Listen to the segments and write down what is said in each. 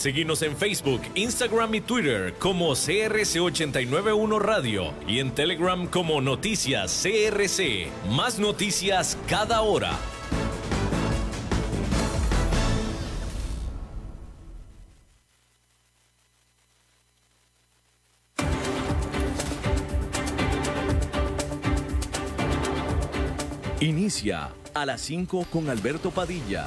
Seguinos en Facebook, Instagram y Twitter como CRC 89.1 Radio y en Telegram como Noticias CRC. Más noticias cada hora. Inicia a las 5 con Alberto Padilla.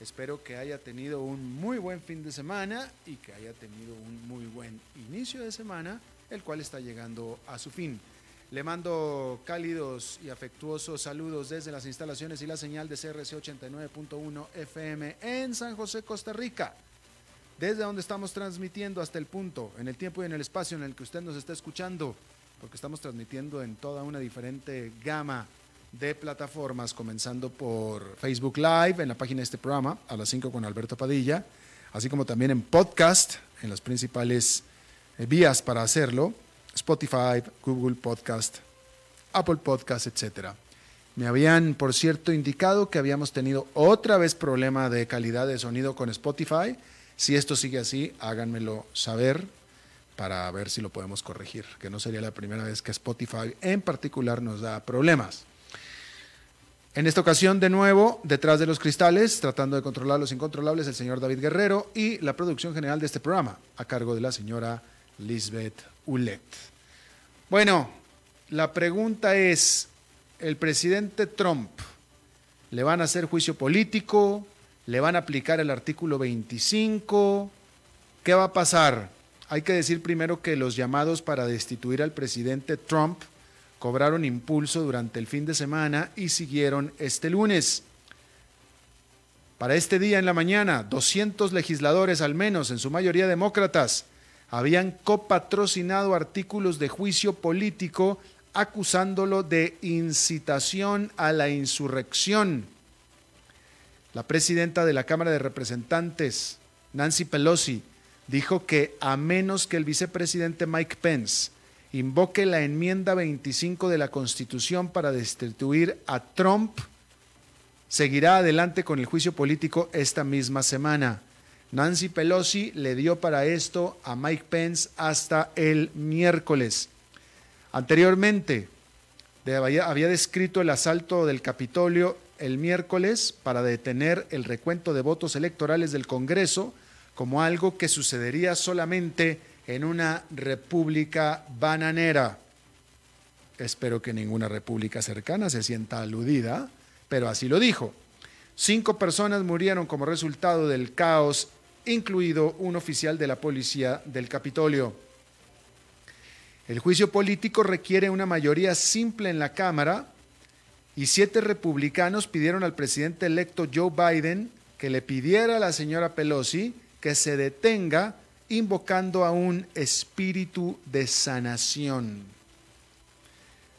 Espero que haya tenido un muy buen fin de semana y que haya tenido un muy buen inicio de semana, el cual está llegando a su fin. Le mando cálidos y afectuosos saludos desde las instalaciones y la señal de CRC 89.1 FM en San José, Costa Rica. Desde donde estamos transmitiendo hasta el punto, en el tiempo y en el espacio en el que usted nos está escuchando, porque estamos transmitiendo en toda una diferente gama de plataformas, comenzando por Facebook Live, en la página de este programa, A las 5 con Alberto Padilla, así como también en podcast, en las principales vías para hacerlo, Spotify, Google Podcast, Apple Podcast, etc. Me habían, por cierto, indicado que habíamos tenido otra vez problema de calidad de sonido con Spotify. Si esto sigue así, háganmelo saber para ver si lo podemos corregir, que no sería la primera vez que Spotify en particular nos da problemas. En esta ocasión, de nuevo, detrás de los cristales, tratando de controlar los incontrolables, el señor David Guerrero y la producción general de este programa, a cargo de la señora Lisbeth Ulett. Bueno, la pregunta es, ¿el presidente Trump le van a hacer juicio político? ¿Le van a aplicar el artículo 25? ¿Qué va a pasar? Hay que decir primero que los llamados para destituir al presidente Trump cobraron impulso durante el fin de semana y siguieron este lunes. Para este día en la mañana, 200 legisladores, al menos, en su mayoría demócratas, habían copatrocinado artículos de juicio político acusándolo de incitación a la insurrección. La presidenta de la Cámara de Representantes, Nancy Pelosi, dijo que a menos que el vicepresidente Mike Pence invoque la enmienda 25 de la Constitución para destituir a Trump, seguirá adelante con el juicio político esta misma semana. Nancy Pelosi le dio para esto a Mike Pence hasta el miércoles. Anteriormente, había descrito el asalto del Capitolio el miércoles para detener el recuento de votos electorales del Congreso como algo que sucedería solamente en una república bananera. Espero que ninguna república cercana se sienta aludida, pero así lo dijo. 5 personas murieron como resultado del caos, incluido un oficial de la policía del Capitolio. El juicio político requiere una mayoría simple en la Cámara, y 7 republicanos pidieron al presidente electo Joe Biden que le pidiera a la señora Pelosi que se detenga, invocando a un espíritu de sanación.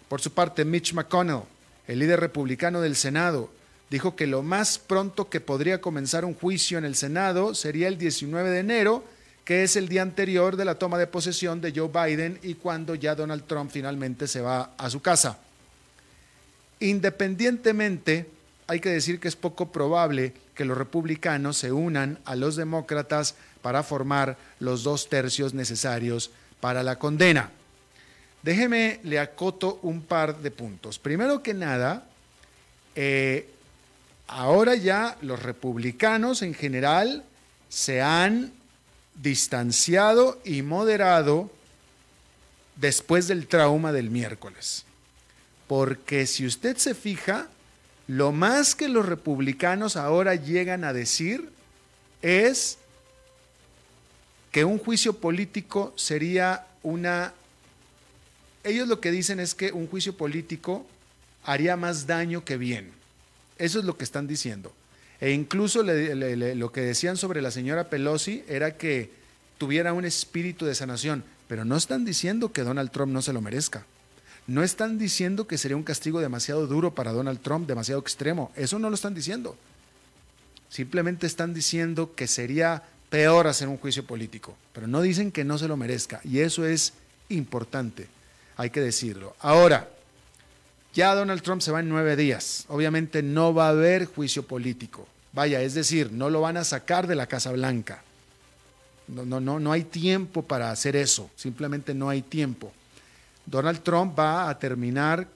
Por su parte, Mitch McConnell, el líder republicano del Senado, dijo que lo más pronto que podría comenzar un juicio en el Senado sería el 19 de enero, que es el día anterior de la toma de posesión de Joe Biden y cuando ya Donald Trump finalmente se va a su casa. Independientemente, hay que decir que es poco probable que los republicanos se unan a los demócratas para formar los 2/3 necesarios para la condena. Déjeme, le acoto un par de puntos. Primero que nada, ahora ya los republicanos en general se han distanciado y moderado después del trauma del miércoles. Porque si usted se fija, lo más que los republicanos ahora llegan a decir es que un juicio político sería una... Ellos lo que dicen es que un juicio político haría más daño que bien. Eso es lo que están diciendo. E incluso lo que decían sobre la señora Pelosi era que tuviera un espíritu de sanación, pero no están diciendo que Donald Trump no se lo merezca. No están diciendo que sería un castigo demasiado duro para Donald Trump, demasiado extremo. Eso no lo están diciendo. Simplemente están diciendo que sería peor hacer un juicio político, pero no dicen que no se lo merezca, y eso es importante, hay que decirlo. Ahora, ya Donald Trump se va en 9 días, obviamente no va a haber juicio político, vaya, es decir, no lo van a sacar de la Casa Blanca, no hay tiempo para hacer eso, simplemente no hay tiempo. Donald Trump va a terminar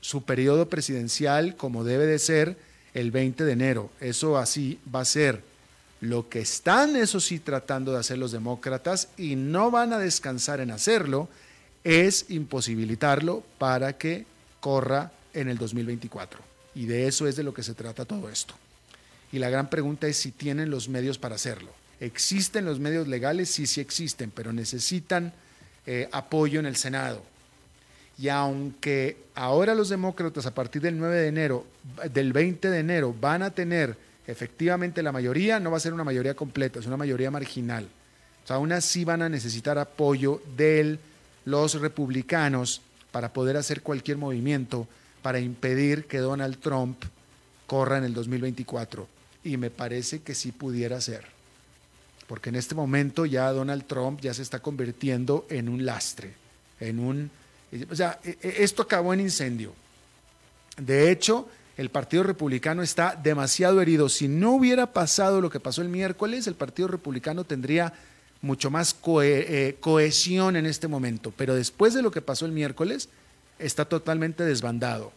su periodo presidencial como debe de ser el 20 de enero, eso así va a ser. Lo que están, eso sí, tratando de hacer los demócratas, y no van a descansar en hacerlo, es imposibilitarlo para que corra en el 2024. Y de eso es de lo que se trata todo esto. Y la gran pregunta es si tienen los medios para hacerlo. ¿Existen los medios legales? Sí, sí existen, pero necesitan apoyo en el Senado. Y aunque ahora los demócratas a partir del 9 de enero, del 20 de enero, van a tener efectivamente la mayoría, no va a ser una mayoría completa, es una mayoría marginal. O sea, aún así van a necesitar apoyo de los republicanos para poder hacer cualquier movimiento para impedir que Donald Trump corra en el 2024. Y me parece que sí pudiera ser, porque en este momento ya Donald Trump ya se está convirtiendo en un lastre, en un... O sea, esto acabó en incendio. De hecho, el Partido Republicano está demasiado herido. Si no hubiera pasado lo que pasó el miércoles, el Partido Republicano tendría mucho más cohesión en este momento. Pero después de lo que pasó el miércoles, está totalmente desbandado.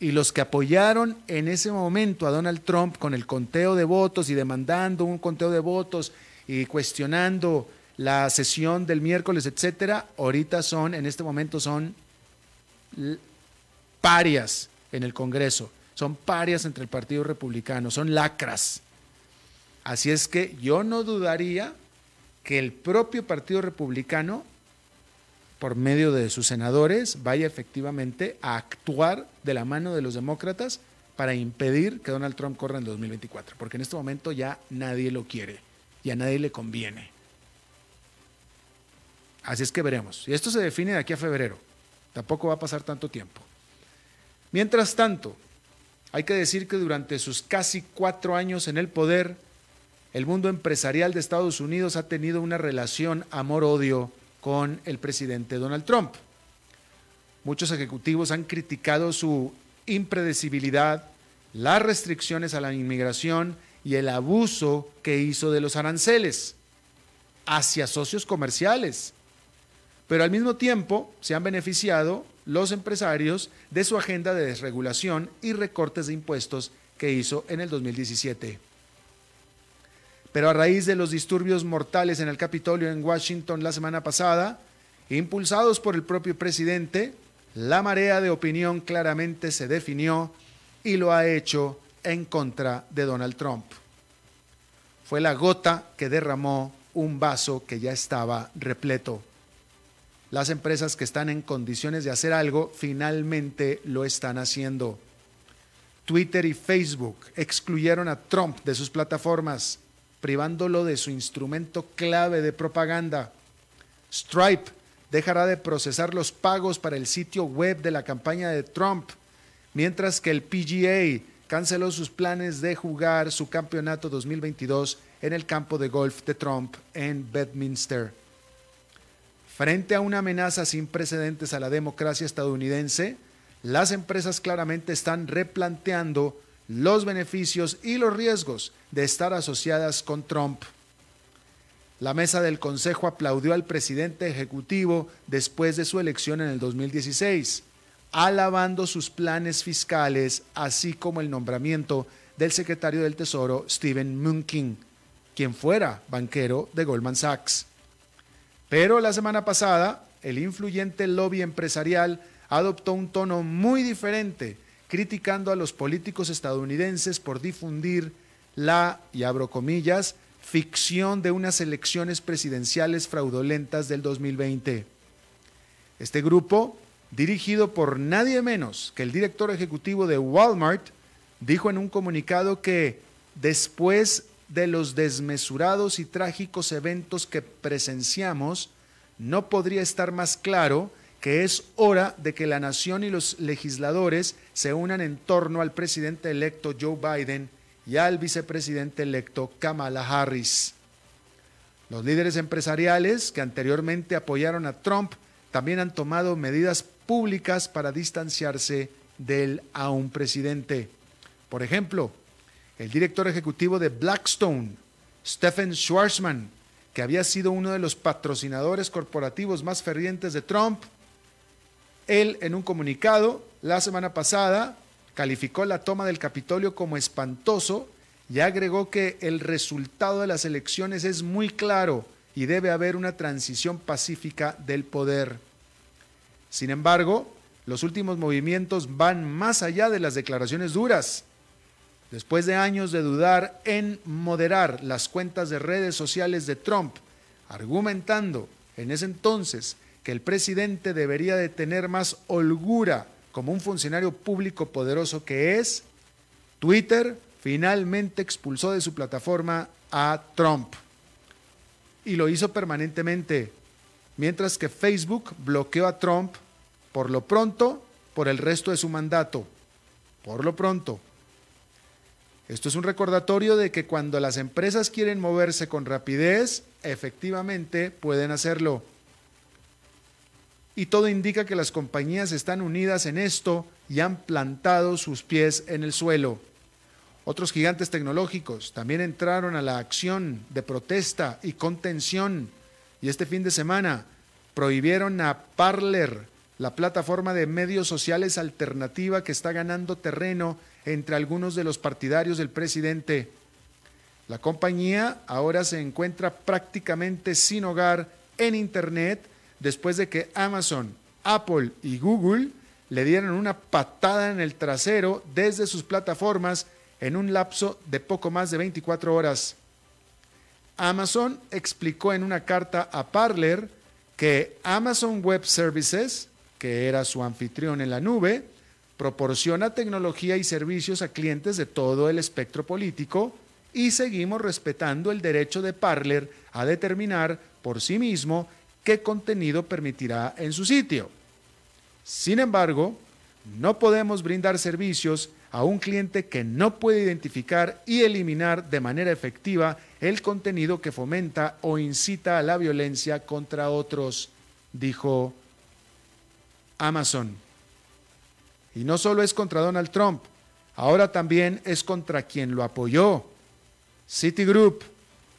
Y los que apoyaron en ese momento a Donald Trump con el conteo de votos y demandando un conteo de votos y cuestionando la sesión del miércoles, etcétera, ahorita son, en este momento son parias en el Congreso, son parias entre el Partido Republicano, son lacras. Así es que yo no dudaría que el propio Partido Republicano, por medio de sus senadores, vaya efectivamente a actuar de la mano de los demócratas para impedir que Donald Trump corra en 2024, porque en este momento ya nadie lo quiere y a nadie le conviene. Así es que veremos. Y esto se define de aquí a febrero, tampoco va a pasar tanto tiempo. Mientras tanto, hay que decir que durante sus casi 4 años en el poder, el mundo empresarial de Estados Unidos ha tenido una relación amor-odio con el presidente Donald Trump. Muchos ejecutivos han criticado su impredecibilidad, las restricciones a la inmigración y el abuso que hizo de los aranceles hacia socios comerciales. Pero al mismo tiempo se han beneficiado los empresarios de su agenda de desregulación y recortes de impuestos que hizo en el 2017. Pero a raíz de los disturbios mortales en el Capitolio en Washington la semana pasada, impulsados por el propio presidente, la marea de opinión claramente se definió y lo ha hecho en contra de Donald Trump. Fue la gota que derramó un vaso que ya estaba repleto. Las empresas que están en condiciones de hacer algo, finalmente lo están haciendo. Twitter y Facebook excluyeron a Trump de sus plataformas, privándolo de su instrumento clave de propaganda. Stripe dejará de procesar los pagos para el sitio web de la campaña de Trump, mientras que el PGA canceló sus planes de jugar su campeonato 2022 en el campo de golf de Trump en Bedminster. Frente a una amenaza sin precedentes a la democracia estadounidense, las empresas claramente están replanteando los beneficios y los riesgos de estar asociadas con Trump. La mesa del Consejo aplaudió al presidente ejecutivo después de su elección en el 2016, alabando sus planes fiscales, así como el nombramiento del secretario del Tesoro, Steven Mnuchin, quien fuera banquero de Goldman Sachs. Pero la semana pasada, el influyente lobby empresarial adoptó un tono muy diferente, criticando a los políticos estadounidenses por difundir la, y abro comillas, ficción de unas elecciones presidenciales fraudulentas del 2020. Este grupo, dirigido por nadie menos que el director ejecutivo de Walmart, dijo en un comunicado que después de los desmesurados y trágicos eventos que presenciamos, no podría estar más claro que es hora de que la nación y los legisladores se unan en torno al presidente electo Joe Biden y al vicepresidente electo Kamala Harris. Los líderes empresariales que anteriormente apoyaron a Trump también han tomado medidas públicas para distanciarse del aún presidente. Por ejemplo, el director ejecutivo de Blackstone, Stephen Schwarzman, que había sido uno de los patrocinadores corporativos más fervientes de Trump, él en un comunicado la semana pasada calificó la toma del Capitolio como espantoso y agregó que el resultado de las elecciones es muy claro y debe haber una transición pacífica del poder. Sin embargo, los últimos movimientos van más allá de las declaraciones duras. Después de años de dudar en moderar las cuentas de redes sociales de Trump, argumentando en ese entonces que el presidente debería de tener más holgura como un funcionario público poderoso que es, Twitter finalmente expulsó de su plataforma a Trump. Y lo hizo permanentemente, mientras que Facebook bloqueó a Trump por lo pronto por el resto de su mandato. Por lo pronto. Esto es un recordatorio de que cuando las empresas quieren moverse con rapidez, efectivamente pueden hacerlo. Y todo indica que las compañías están unidas en esto y han plantado sus pies en el suelo. Otros gigantes tecnológicos también entraron a la acción de protesta y contención y este fin de semana prohibieron a Parler, la plataforma de medios sociales alternativa que está ganando terreno entre algunos de los partidarios del presidente. La compañía ahora se encuentra prácticamente sin hogar en Internet después de que Amazon, Apple y Google le dieron una patada en el trasero desde sus plataformas en un lapso de poco más de 24 horas. Amazon explicó en una carta a Parler que Amazon Web Services, que era su anfitrión en la nube, proporciona tecnología y servicios a clientes de todo el espectro político y seguimos respetando el derecho de Parler a determinar por sí mismo qué contenido permitirá en su sitio. Sin embargo, no podemos brindar servicios a un cliente que no puede identificar y eliminar de manera efectiva el contenido que fomenta o incita a la violencia contra otros, dijo Amazon. Y no solo es contra Donald Trump, ahora también es contra quien lo apoyó. Citigroup,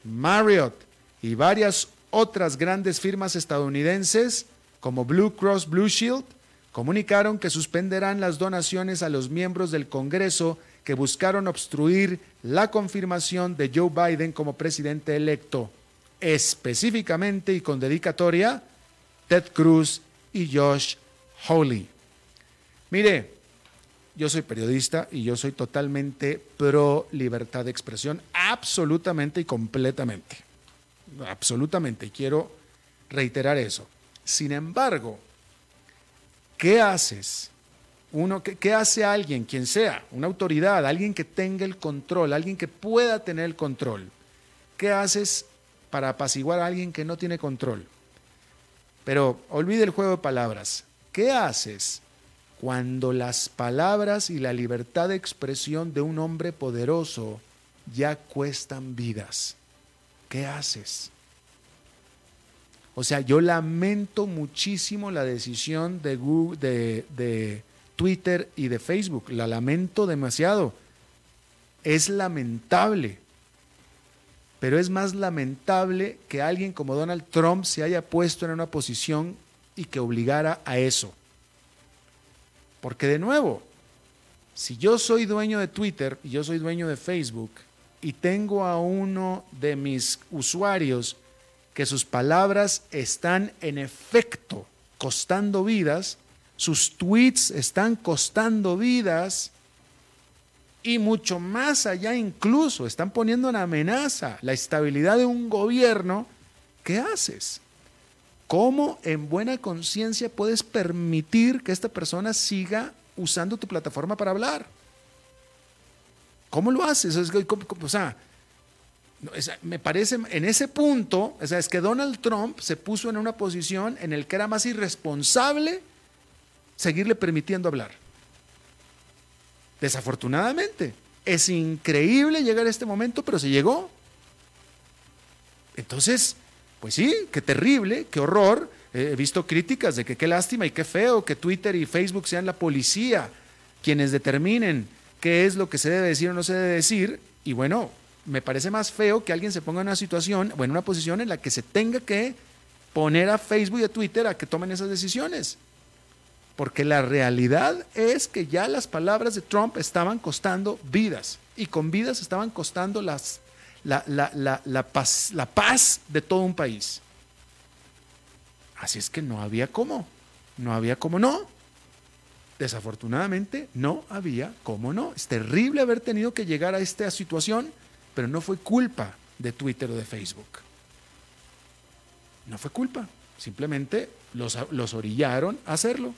Marriott y varias otras grandes firmas estadounidenses como Blue Cross Blue Shield comunicaron que suspenderán las donaciones a los miembros del Congreso que buscaron obstruir la confirmación de Joe Biden como presidente electo, específicamente y con dedicatoria, Ted Cruz y Josh Hawley. Mire, yo soy periodista y yo soy totalmente pro libertad de expresión, absolutamente y completamente. Absolutamente, y quiero reiterar eso. Sin embargo, ¿qué haces? ¿Qué hace alguien, quien sea, una autoridad, alguien que tenga el control, alguien que pueda tener el control? ¿Qué haces para apaciguar a alguien que no tiene control? Pero olvide el juego de palabras. ¿Qué haces cuando las palabras y la libertad de expresión de un hombre poderoso ya cuestan vidas? ¿Qué haces? O sea, yo lamento muchísimo la decisión de Google, de Twitter y de Facebook. La lamento demasiado. Es lamentable. Pero es más lamentable que alguien como Donald Trump se haya puesto en una posición y que obligara a eso. Porque de nuevo, si yo soy dueño de Twitter y yo soy dueño de Facebook y tengo a uno de mis usuarios que sus palabras están en efecto costando vidas, sus tweets están costando vidas y mucho más allá incluso, están poniendo en amenaza la estabilidad de un gobierno, ¿qué haces? ¿Cómo en buena conciencia puedes permitir que esta persona siga usando tu plataforma para hablar? ¿Cómo lo haces? O sea, Me parece, en ese punto, o sea, es que Donald Trump se puso en una posición en la que era más irresponsable seguirle permitiendo hablar. Desafortunadamente, es increíble llegar a este momento, pero se llegó. Entonces, pues sí, qué terrible, qué horror. He visto críticas de que qué lástima y qué feo que Twitter y Facebook sean la policía quienes determinen qué es lo que se debe decir o no se debe decir. Y bueno, me parece más feo que alguien se ponga en una situación o en una posición en la que se tenga que poner a Facebook y a Twitter a que tomen esas decisiones. Porque la realidad es que ya las palabras de Trump estaban costando vidas, y con vidas estaban costando la paz de todo un país. Así es que no había cómo, no había cómo no. Desafortunadamente no había cómo no. Es terrible haber tenido que llegar a esta situación, pero no fue culpa de Twitter o de Facebook. No fue culpa, simplemente los orillaron a hacerlo.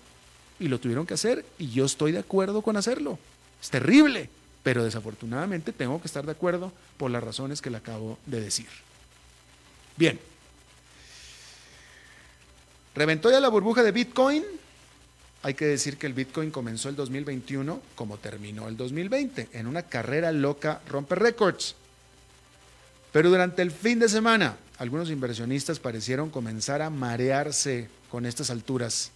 Y lo tuvieron que hacer, y yo estoy de acuerdo con hacerlo. Es terrible, pero desafortunadamente tengo que estar de acuerdo por las razones que le acabo de decir. Bien. ¿Reventó ya la burbuja de Bitcoin? Hay que decir que el Bitcoin comenzó el 2021 como terminó el 2020, en una carrera loca, rompe récords. Pero durante el fin de semana, algunos inversionistas parecieron comenzar a marearse con estas alturas.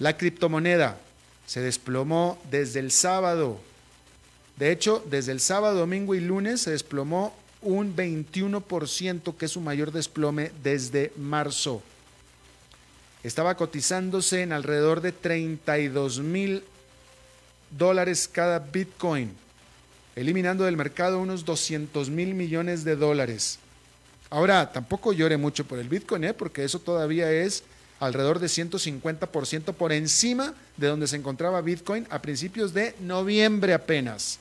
La criptomoneda se desplomó desde el sábado. De hecho, desde el sábado, domingo y lunes se desplomó un 21%, que es su mayor desplome desde marzo. Estaba cotizándose en alrededor de $32,000 cada Bitcoin, eliminando del mercado unos $200,000 millones. Ahora, tampoco llore mucho por el Bitcoin, porque eso todavía es alrededor de 150% por encima de donde se encontraba Bitcoin a principios de noviembre apenas.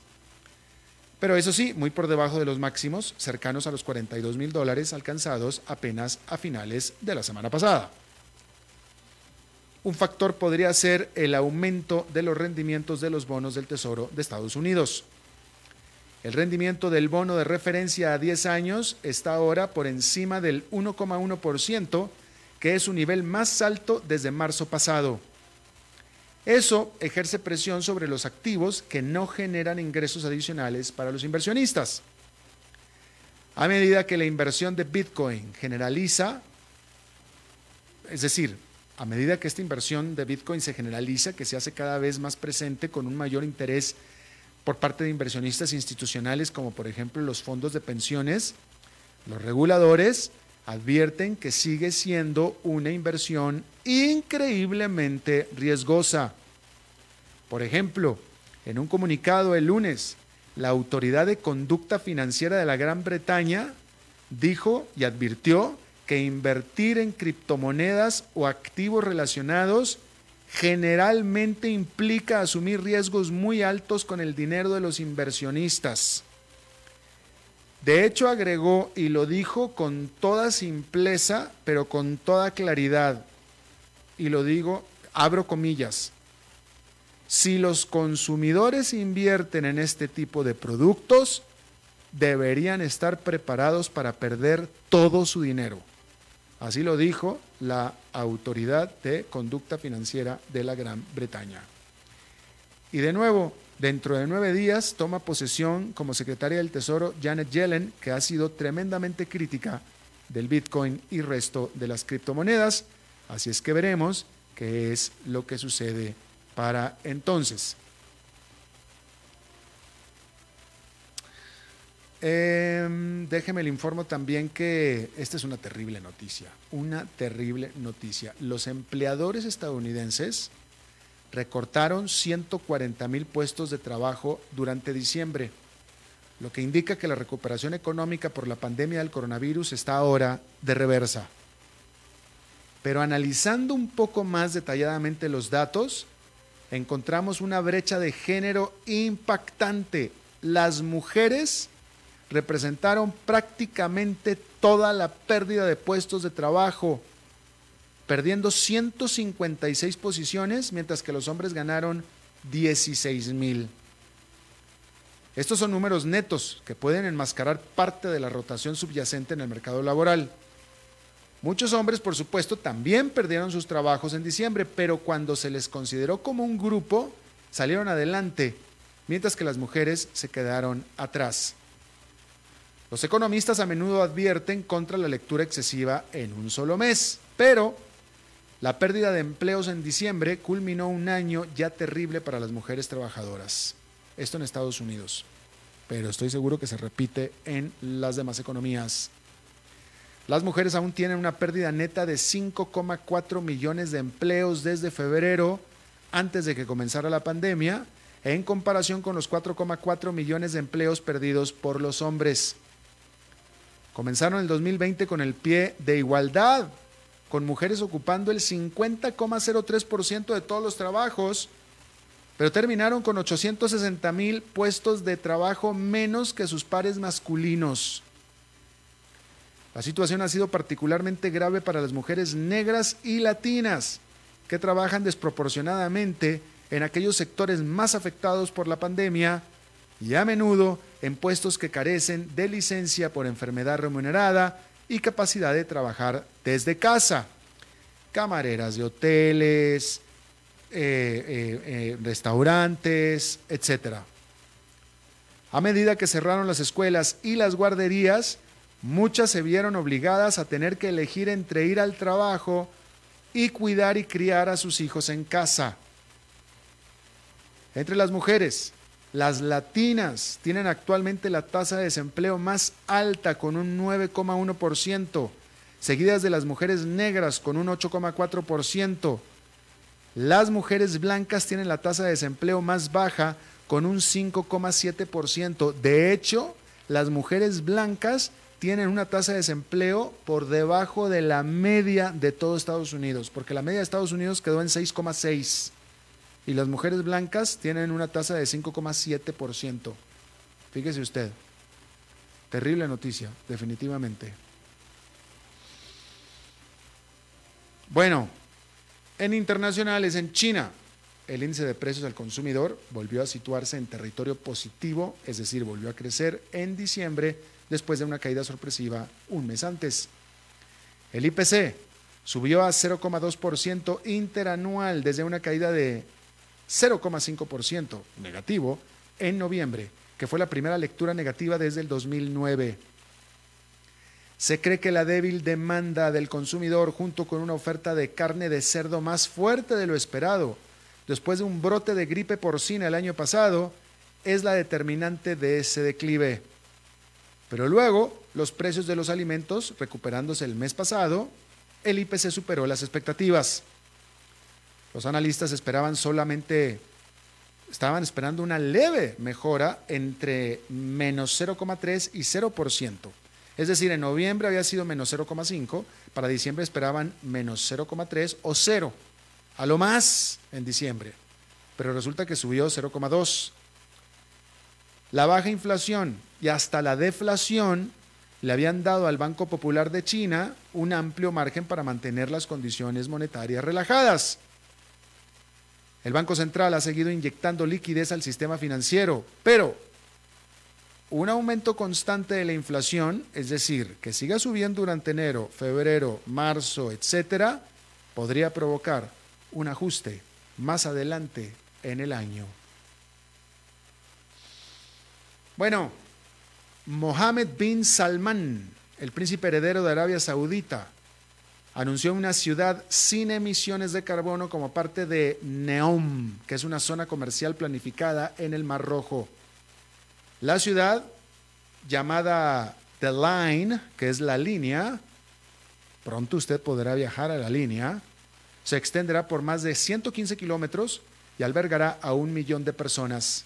Pero eso sí, muy por debajo de los máximos, cercanos a los $42,000 alcanzados apenas a finales de la semana pasada. Un factor podría ser el aumento de los rendimientos de los bonos del Tesoro de Estados Unidos. El rendimiento del bono de referencia a 10 años está ahora por encima del 1,1%, que es su nivel más alto desde marzo pasado. Eso ejerce presión sobre los activos que no generan ingresos adicionales para los inversionistas. A medida que la inversión de Bitcoin generaliza, es decir, a medida que esta inversión de Bitcoin se generaliza, que se hace cada vez más presente con un mayor interés por parte de inversionistas institucionales, como por ejemplo los fondos de pensiones, los reguladores advierten que sigue siendo una inversión increíblemente riesgosa. Por ejemplo, en un comunicado el lunes, la Autoridad de Conducta Financiera de la Gran Bretaña dijo y advirtió que invertir en criptomonedas o activos relacionados generalmente implica asumir riesgos muy altos con el dinero de los inversionistas. De hecho, agregó y lo dijo con toda simpleza, pero con toda claridad, y lo digo, abro comillas: si los consumidores invierten en este tipo de productos, deberían estar preparados para perder todo su dinero. Así lo dijo la Autoridad de Conducta Financiera de la Gran Bretaña. Y de nuevo, dentro de 9 días toma posesión como secretaria del Tesoro Janet Yellen, que ha sido tremendamente crítica del Bitcoin y resto de las criptomonedas. Así es que veremos qué es lo que sucede para entonces. Déjeme le informo también que esta es una terrible noticia, Los empleadores estadounidenses recortaron 140,000 puestos de trabajo durante diciembre, lo que indica que la recuperación económica por la pandemia del coronavirus está ahora de reversa. Pero analizando un poco más detalladamente los datos, encontramos una brecha de género impactante. Las mujeres representaron prácticamente toda la pérdida de puestos de trabajo, perdiendo 156 posiciones, mientras que los hombres ganaron 16,000. Estos son números netos que pueden enmascarar parte de la rotación subyacente en el mercado laboral. Muchos hombres, por supuesto, también perdieron sus trabajos en diciembre, pero cuando se les consideró como un grupo, salieron adelante, mientras que las mujeres se quedaron atrás. Los economistas a menudo advierten contra la lectura excesiva en un solo mes, pero la pérdida de empleos en diciembre culminó un año ya terrible para las mujeres trabajadoras. Esto en Estados Unidos, pero estoy seguro que se repite en las demás economías. Las mujeres aún tienen una pérdida neta de 5,4 millones de empleos desde febrero, antes de que comenzara la pandemia, en comparación con los 4,4 millones de empleos perdidos por los hombres. Comenzaron el 2020 con el pie de igualdad, con mujeres ocupando el 50,03% de todos los trabajos, pero terminaron con 860,000 puestos de trabajo menos que sus pares masculinos. La situación ha sido particularmente grave para las mujeres negras y latinas, que trabajan desproporcionadamente en aquellos sectores más afectados por la pandemia y a menudo en puestos que carecen de licencia por enfermedad remunerada y capacidad de trabajar desde casa. Camareras de hoteles, restaurantes, etc. A medida que cerraron las escuelas y las guarderías, muchas se vieron obligadas a tener que elegir entre ir al trabajo y cuidar y criar a sus hijos en casa. Entre las mujeres, las latinas tienen actualmente la tasa de desempleo más alta con un 9,1%, seguidas de las mujeres negras con un 8,4%. Las mujeres blancas tienen la tasa de desempleo más baja con un 5,7%. De hecho, las mujeres blancas tienen una tasa de desempleo por debajo de la media de todo Estados Unidos, porque la media de Estados Unidos quedó en 6,6%. Y las mujeres blancas tienen una tasa de 5,7%. Fíjese usted. Terrible noticia, definitivamente. Bueno, en internacionales, en China, el índice de precios al consumidor volvió a situarse en territorio positivo, es decir, volvió a crecer en diciembre después de una caída sorpresiva un mes antes. El IPC subió a 0,2% interanual desde una caída de 0,5% negativo en noviembre, que fue la primera lectura negativa desde el 2009. Se cree que la débil demanda del consumidor, junto con una oferta de carne de cerdo más fuerte de lo esperado, después de un brote de gripe porcina el año pasado, es la determinante de ese declive. Pero luego, los precios de los alimentos, recuperándose el mes pasado, el IPC superó las expectativas. Los analistas estaban esperando una leve mejora entre menos 0,3 y 0%. Es decir, en noviembre había sido menos 0,5, para diciembre esperaban menos 0,3 o 0, a lo más en diciembre, pero resulta que subió 0,2. La baja inflación y hasta la deflación le habían dado al Banco Popular de China un amplio margen para mantener las condiciones monetarias relajadas. El Banco Central ha seguido inyectando liquidez al sistema financiero, pero un aumento constante de la inflación, es decir, que siga subiendo durante enero, febrero, marzo, etcétera, podría provocar un ajuste más adelante en el año. Bueno, Mohammed bin Salman, el príncipe heredero de Arabia Saudita, anunció una ciudad sin emisiones de carbono como parte de NEOM, que es una zona comercial planificada en el Mar Rojo. La ciudad, llamada The Line, que es la línea, pronto usted podrá viajar a la línea, se extenderá por más de 115 kilómetros y albergará a 1 millón de personas.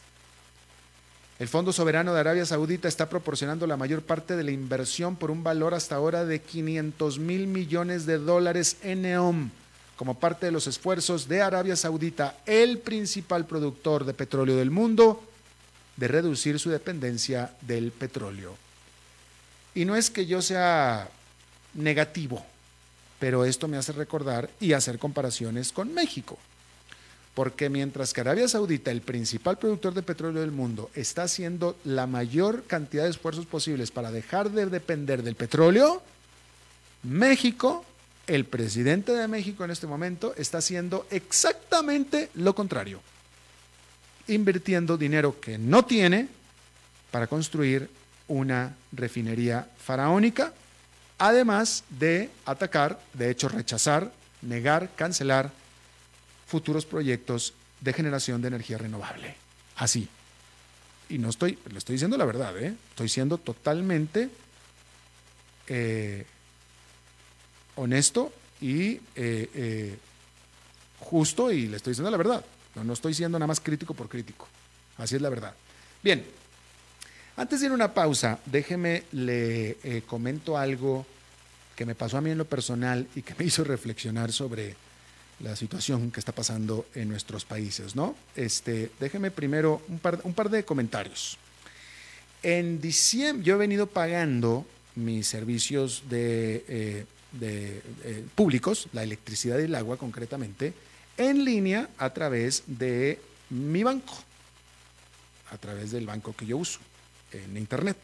El Fondo Soberano de Arabia Saudita está proporcionando la mayor parte de la inversión por un valor hasta ahora de $500 mil millones en NEOM, como parte de los esfuerzos de Arabia Saudita, el principal productor de petróleo del mundo, de reducir su dependencia del petróleo. Y no es que yo sea negativo, pero esto me hace recordar y hacer comparaciones con México. Porque mientras que Arabia Saudita, el principal productor de petróleo del mundo, está haciendo la mayor cantidad de esfuerzos posibles para dejar de depender del petróleo, México, el presidente de México en este momento, está haciendo exactamente lo contrario, invirtiendo dinero que no tiene para construir una refinería faraónica, además de atacar, de hecho rechazar, negar, cancelar futuros proyectos de generación de energía renovable. Así. Y no estoy, le estoy diciendo la verdad, ¿eh? Estoy siendo totalmente honesto y justo, y le estoy diciendo la verdad. No estoy siendo nada más crítico por crítico. Así es la verdad. Bien, antes de ir a una pausa, déjeme le comento algo que me pasó a mí en lo personal y que me hizo reflexionar sobre la situación que está pasando en nuestros países, ¿no? Déjeme primero un par de comentarios. En diciembre, yo he venido pagando mis servicios de públicos, la electricidad y el agua concretamente, en línea a través de mi banco, a través del banco que yo uso, en internet.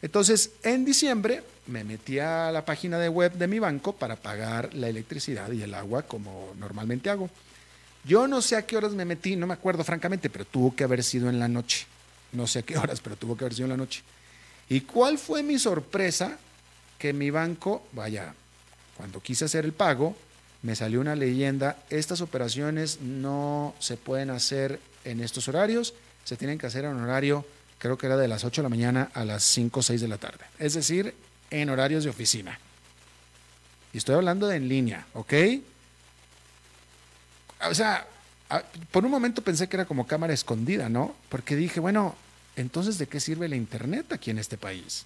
Entonces, en diciembre me metí a la página de web de mi banco para pagar la electricidad y el agua como normalmente hago. Yo no sé a qué horas me metí, no me acuerdo francamente, pero tuvo que haber sido en la noche. No sé a qué horas, pero tuvo que haber sido en la noche. ¿Y cuál fue mi sorpresa? Que mi banco, vaya, cuando quise hacer el pago, me salió una leyenda: estas operaciones no se pueden hacer en estos horarios, se tienen que hacer en un horario, creo que era de las 8 de la mañana a las 5 o 6 de la tarde, es decir, en horarios de oficina. Y estoy hablando de en línea, ¿ok? O sea, por un momento pensé que era como cámara escondida, ¿no? Porque dije, bueno, entonces, ¿de qué sirve la internet aquí en este país?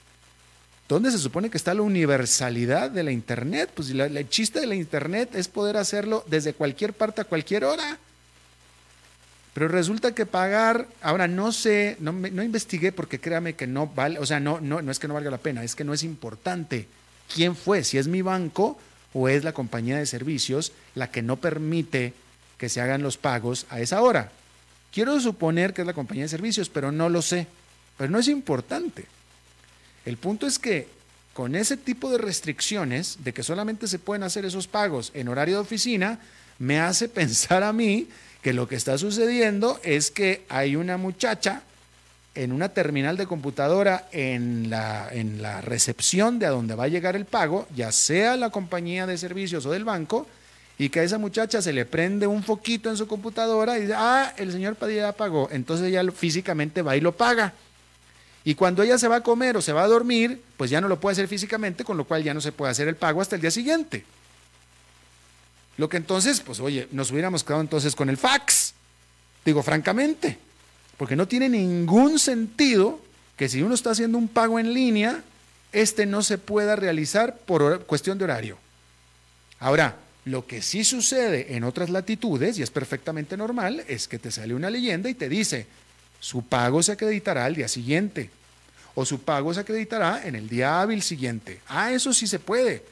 ¿Dónde se supone que está la universalidad de la internet? Pues el chiste de la internet es poder hacerlo desde cualquier parte a cualquier hora. Pero resulta que pagar, ahora no sé, no investigué, porque créame que no vale, o sea, no es que no valga la pena, es que no es importante quién fue, si es mi banco o es la compañía de servicios la que no permite que se hagan los pagos a esa hora. Quiero suponer que es la compañía de servicios, pero no lo sé, pero no es importante. El punto es que con ese tipo de restricciones, de que solamente se pueden hacer esos pagos en horario de oficina, me hace pensar a mí que lo que está sucediendo es que hay una muchacha en una terminal de computadora en la recepción de a donde va a llegar el pago, ya sea la compañía de servicios o del banco, y que a esa muchacha se le prende un foquito en su computadora y dice, ah, el señor Padilla pagó, entonces ella físicamente va y lo paga. Y cuando ella se va a comer o se va a dormir, pues ya no lo puede hacer físicamente, con lo cual ya no se puede hacer el pago hasta el día siguiente. Lo que entonces, pues oye, nos hubiéramos quedado entonces con el fax, digo francamente, porque no tiene ningún sentido que si uno está haciendo un pago en línea, este no se pueda realizar por cuestión de horario. Ahora, lo que sí sucede en otras latitudes, y es perfectamente normal, es que te sale una leyenda y te dice, su pago se acreditará al día siguiente, o su pago se acreditará en el día hábil siguiente. Ah, eso sí se puede,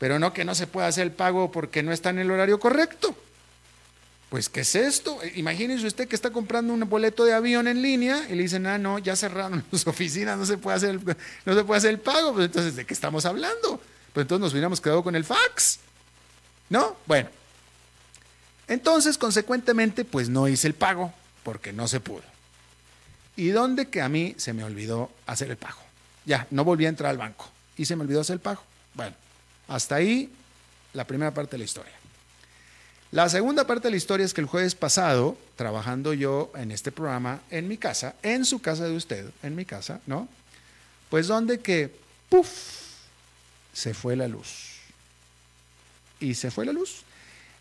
pero no que no se pueda hacer el pago porque no está en el horario correcto. Pues, ¿qué es esto? Imagínese usted que está comprando un boleto de avión en línea y le dicen, ah, no, ya cerraron las oficinas, no se puede hacer el pago. Pues entonces, ¿de qué estamos hablando? Pues entonces nos hubiéramos quedado con el fax, ¿no? Bueno, entonces, consecuentemente, pues no hice el pago porque no se pudo. ¿Y dónde que a mí se me olvidó hacer el pago? Ya, no volví a entrar al banco y se me olvidó hacer el pago. Bueno, hasta ahí la primera parte de la historia. La segunda parte de la historia es que el jueves pasado, trabajando yo en este programa, en mi casa, en su casa de usted, en mi casa, ¿no? Pues donde que, ¡puf!, se fue la luz. Y se fue la luz.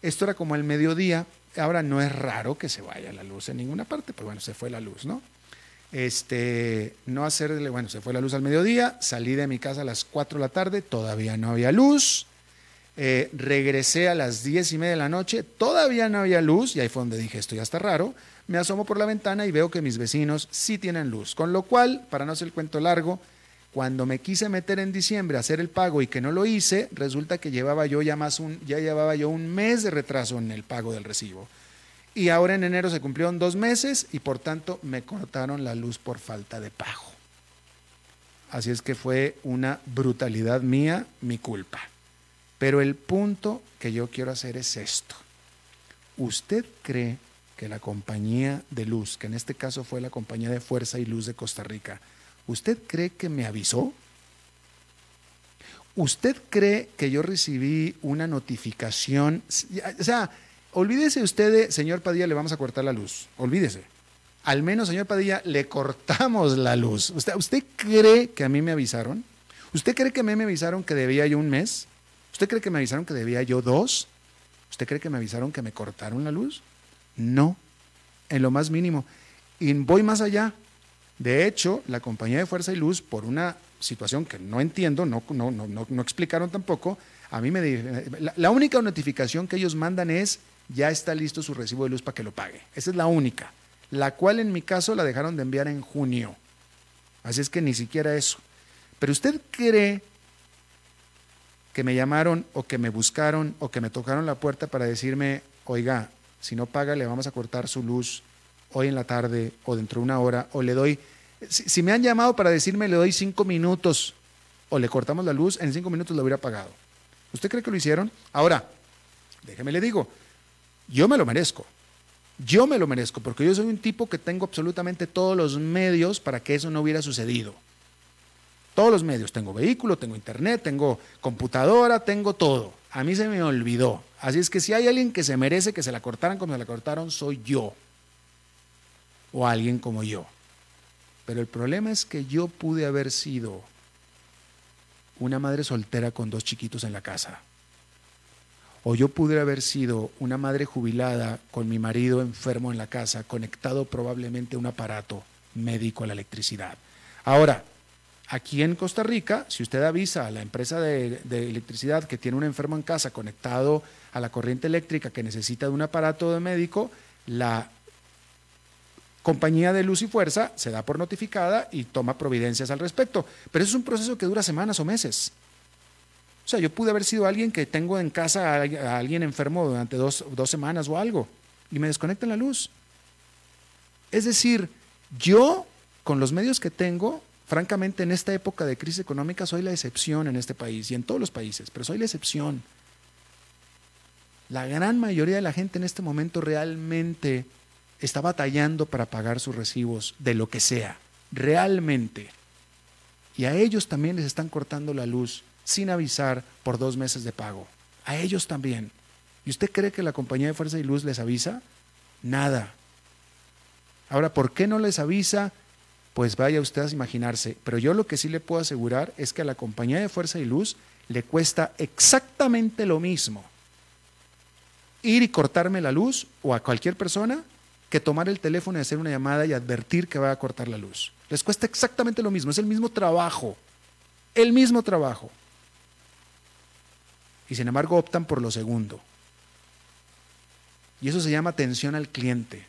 Esto era como el mediodía. Ahora no es raro que se vaya la luz en ninguna parte, pero bueno, se fue la luz, ¿no? Se fue la luz al mediodía, salí de mi casa a las 4 de la tarde, todavía no había luz, regresé a las 10:30 de la noche, todavía no había luz, y ahí fue donde dije, esto ya está raro, me asomo por la ventana y veo que mis vecinos sí tienen luz, con lo cual, para no hacer el cuento largo, Cuando me quise meter en diciembre a hacer el pago y que no lo hice, resulta que ya llevaba yo un mes de retraso en el pago del recibo. Y ahora en enero se cumplieron 2 meses y por tanto me cortaron la luz por falta de pago. Así es que fue una brutalidad mía, mi culpa. Pero el punto que yo quiero hacer es esto. ¿Usted cree que la compañía de luz, que en este caso fue la compañía de Fuerza y Luz de Costa Rica, ¿usted cree que me avisó? ¿Usted cree que yo recibí una notificación? O sea, olvídese usted de, señor Padilla, le vamos a cortar la luz. Olvídese. Al menos, señor Padilla, le cortamos la luz. ¿Usted cree que a mí me avisaron? ¿Usted cree que a mí me avisaron que debía yo un mes? ¿Usted cree que me avisaron que debía yo 2? ¿Usted cree que me avisaron que me cortaron la luz? No, en lo más mínimo. Y voy más allá. De hecho, la compañía de Fuerza y Luz, por una situación que no entiendo, no explicaron tampoco, a mí me la única notificación que ellos mandan es, ya está listo su recibo de luz para que lo pague. Esa es la única, la cual en mi caso la dejaron de enviar en junio. Así es que ni siquiera eso. Pero ¿usted cree que me llamaron o que me buscaron o que me tocaron la puerta para decirme, oiga, si no paga le vamos a cortar su luz hoy en la tarde o dentro de una hora, o le doy, si me han llamado para decirme le doy 5 minutos o le cortamos la luz, en 5 minutos lo hubiera pagado? ¿Usted cree que lo hicieron? Ahora, déjeme le digo, yo me lo merezco, porque yo soy un tipo que tengo absolutamente todos los medios para que eso no hubiera sucedido. Todos los medios, tengo vehículo, tengo internet, tengo computadora, tengo todo. A mí se me olvidó. Así es que si hay alguien que se merece que se la cortaran como se la cortaron, soy yo. O alguien como yo. Pero el problema es que yo pude haber sido una madre soltera con 2 chiquitos en la casa. O yo pude haber sido una madre jubilada con mi marido enfermo en la casa, conectado probablemente a un aparato médico a la electricidad. Ahora, aquí en Costa Rica, si usted avisa a la empresa de electricidad que tiene un enfermo en casa conectado a la corriente eléctrica que necesita de un aparato de médico, la compañía de Luz y Fuerza se da por notificada y toma providencias al respecto. Pero eso es un proceso que dura semanas o meses. O sea, yo pude haber sido alguien que tengo en casa a alguien enfermo durante dos semanas o algo y me desconectan la luz. Es decir, yo con los medios que tengo, francamente en esta época de crisis económica soy la excepción en este país y en todos los países, pero soy la excepción. La gran mayoría de la gente en este momento realmente está batallando para pagar sus recibos de lo que sea, realmente. Y a ellos también les están cortando la luz sin avisar por 2 meses de pago. A ellos también. ¿Y usted cree que la compañía de Fuerza y Luz les avisa? Nada. Ahora, ¿por qué no les avisa? Pues vaya usted a imaginarse. Pero yo lo que sí le puedo asegurar es que a la compañía de Fuerza y Luz le cuesta exactamente lo mismo ir y cortarme la luz, o a cualquier persona, que tomar el teléfono y hacer una llamada y advertir que va a cortar la luz. Les cuesta exactamente lo mismo, es el mismo trabajo, el mismo trabajo. Y sin embargo optan por lo segundo. Y eso se llama atención al cliente,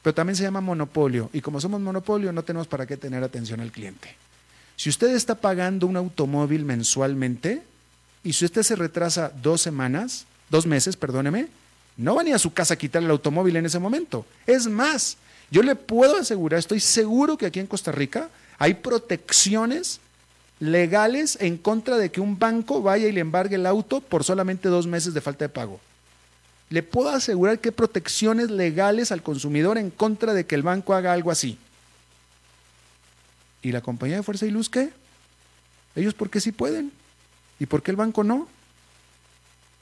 pero también se llama monopolio, y como somos monopolio no tenemos para qué tener atención al cliente. Si usted está pagando un automóvil mensualmente y si usted se retrasa 2 meses, perdóneme, no van a ir a su casa a quitar el automóvil en ese momento. Es más, yo le puedo asegurar, estoy seguro que aquí en Costa Rica hay protecciones legales en contra de que un banco vaya y le embargue el auto por solamente 2 meses de falta de pago. Le puedo asegurar que hay protecciones legales al consumidor en contra de que el banco haga algo así. ¿Y la compañía de Fuerza y Luz qué? ¿Ellos por qué sí pueden? ¿Y por qué el banco no?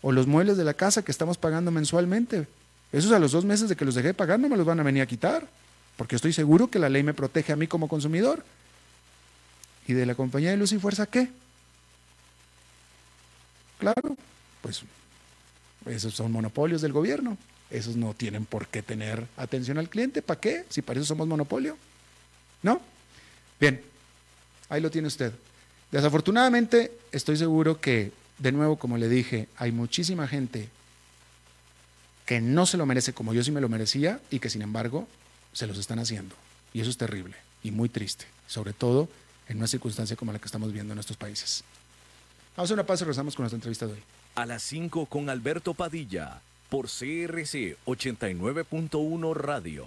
O los muebles de la casa que estamos pagando mensualmente. Esos a los 2 meses de que los dejé de pagar no me los van a venir a quitar, porque estoy seguro que la ley me protege a mí como consumidor. ¿Y de la compañía de Luz y Fuerza qué? Claro, pues esos son monopolios del gobierno. Esos no tienen por qué tener atención al cliente. ¿Para qué? Si para eso somos monopolio. ¿No? Bien, ahí lo tiene usted. Desafortunadamente, estoy seguro que, de nuevo, como le dije, hay muchísima gente que no se lo merece como yo sí me lo merecía y que sin embargo se los están haciendo. Y eso es terrible. y muy triste, sobre todo en una circunstancia como la que estamos viendo en nuestros países. Vamos a una pausa y regresamos con nuestra entrevista de hoy. A las 5 con Alberto Padilla, por CRC 89.1 Radio.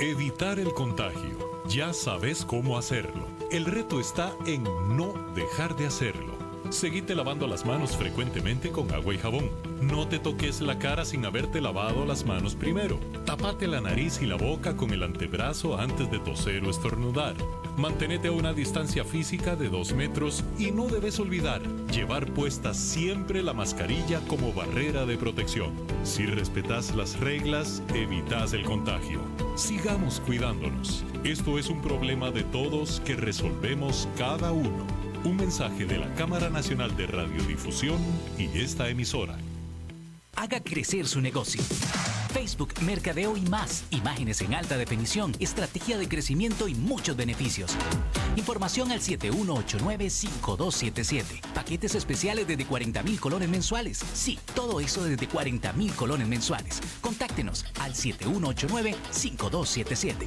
Evitar el contagio. Ya sabes cómo hacerlo. El reto está en no dejar de hacerlo. Seguite lavando las manos frecuentemente con agua y jabón. No te toques la cara sin haberte lavado las manos primero. Tápate la nariz y la boca con el antebrazo antes de toser o estornudar. Mantenete a una distancia física de 2 metros y no debes olvidar llevar puesta siempre la mascarilla como barrera de protección. Si respetas las reglas, evitas el contagio. Sigamos cuidándonos. Esto es un problema de todos que resolvemos cada uno. Un mensaje de la Cámara Nacional de Radiodifusión y esta emisora. Haga crecer su negocio. Facebook, mercadeo y más. Imágenes en alta definición, estrategia de crecimiento y muchos beneficios. Información al 7189-5277. Paquetes especiales desde 40,000 colones mensuales. Sí, todo eso desde 40,000 colones mensuales. Contáctenos al 7189-5277.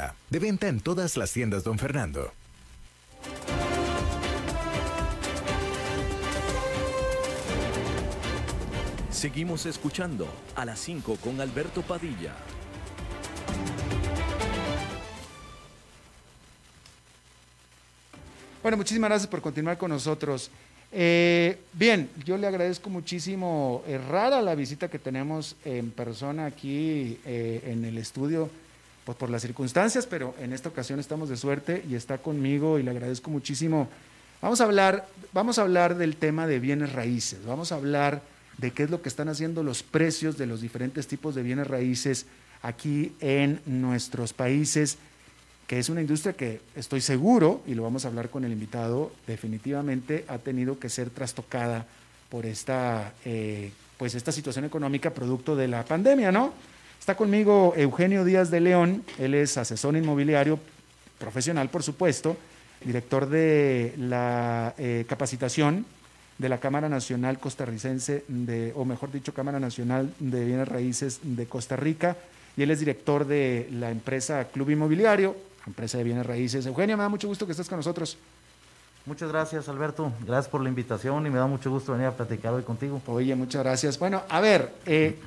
De venta en todas las tiendas Don Fernando. Seguimos escuchando a las 5 con Alberto Padilla. Bueno, muchísimas gracias por continuar con nosotros. Bien, yo le agradezco muchísimo, rara la visita que tenemos en persona aquí en el estudio, pues por las circunstancias, pero en esta ocasión estamos de suerte y está conmigo y le agradezco muchísimo. Vamos a hablar del tema de bienes raíces, vamos a hablar de qué es lo que están haciendo los precios de los diferentes tipos de bienes raíces aquí en nuestros países, que es una industria que estoy seguro, y lo vamos a hablar con el invitado, definitivamente ha tenido que ser trastocada por esta situación económica producto de la pandemia, ¿no? Está conmigo Eugenio Díaz de León, él es asesor inmobiliario profesional, por supuesto, director de la capacitación de la Cámara Nacional Costarricense, Cámara Nacional de Bienes Raíces de Costa Rica, y él es director de la empresa Club Inmobiliario, empresa de bienes raíces. Eugenio, me da mucho gusto que estés con nosotros. Muchas gracias, Alberto. Gracias por la invitación y me da mucho gusto venir a platicar hoy contigo. Oye, muchas gracias. Bueno, hay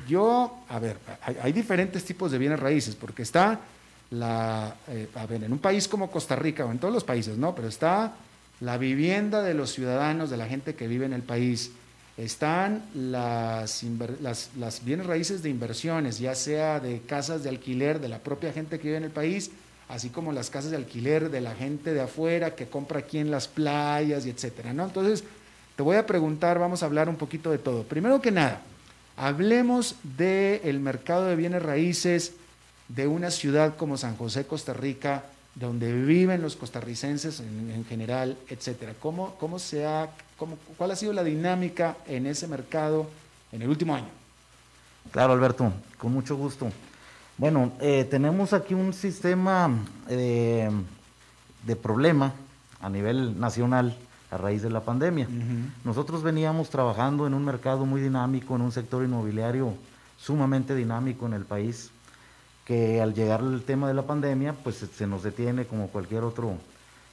diferentes tipos de bienes raíces, porque está en un país como Costa Rica, o en todos los países, ¿no? Pero está la vivienda de los ciudadanos, de la gente que vive en el país. Están las bienes raíces de inversiones, ya sea de casas de alquiler de la propia gente que vive en el país, así como las casas de alquiler de la gente de afuera que compra aquí en las playas y etcétera, ¿no? Entonces, te voy a preguntar, vamos a hablar un poquito de todo. Primero que nada, hablemos del mercado de bienes raíces de una ciudad como San José, Costa Rica, donde viven los costarricenses en general, etcétera. ¿Cuál ha sido la dinámica en ese mercado en el último año? Claro, Alberto, con mucho gusto. Bueno, tenemos aquí un sistema de problema a nivel nacional a raíz de la pandemia. Uh-huh. Nosotros veníamos trabajando en un mercado muy dinámico, en un sector inmobiliario sumamente dinámico en el país, que al llegar el tema de la pandemia, pues se nos detiene como cualquier otro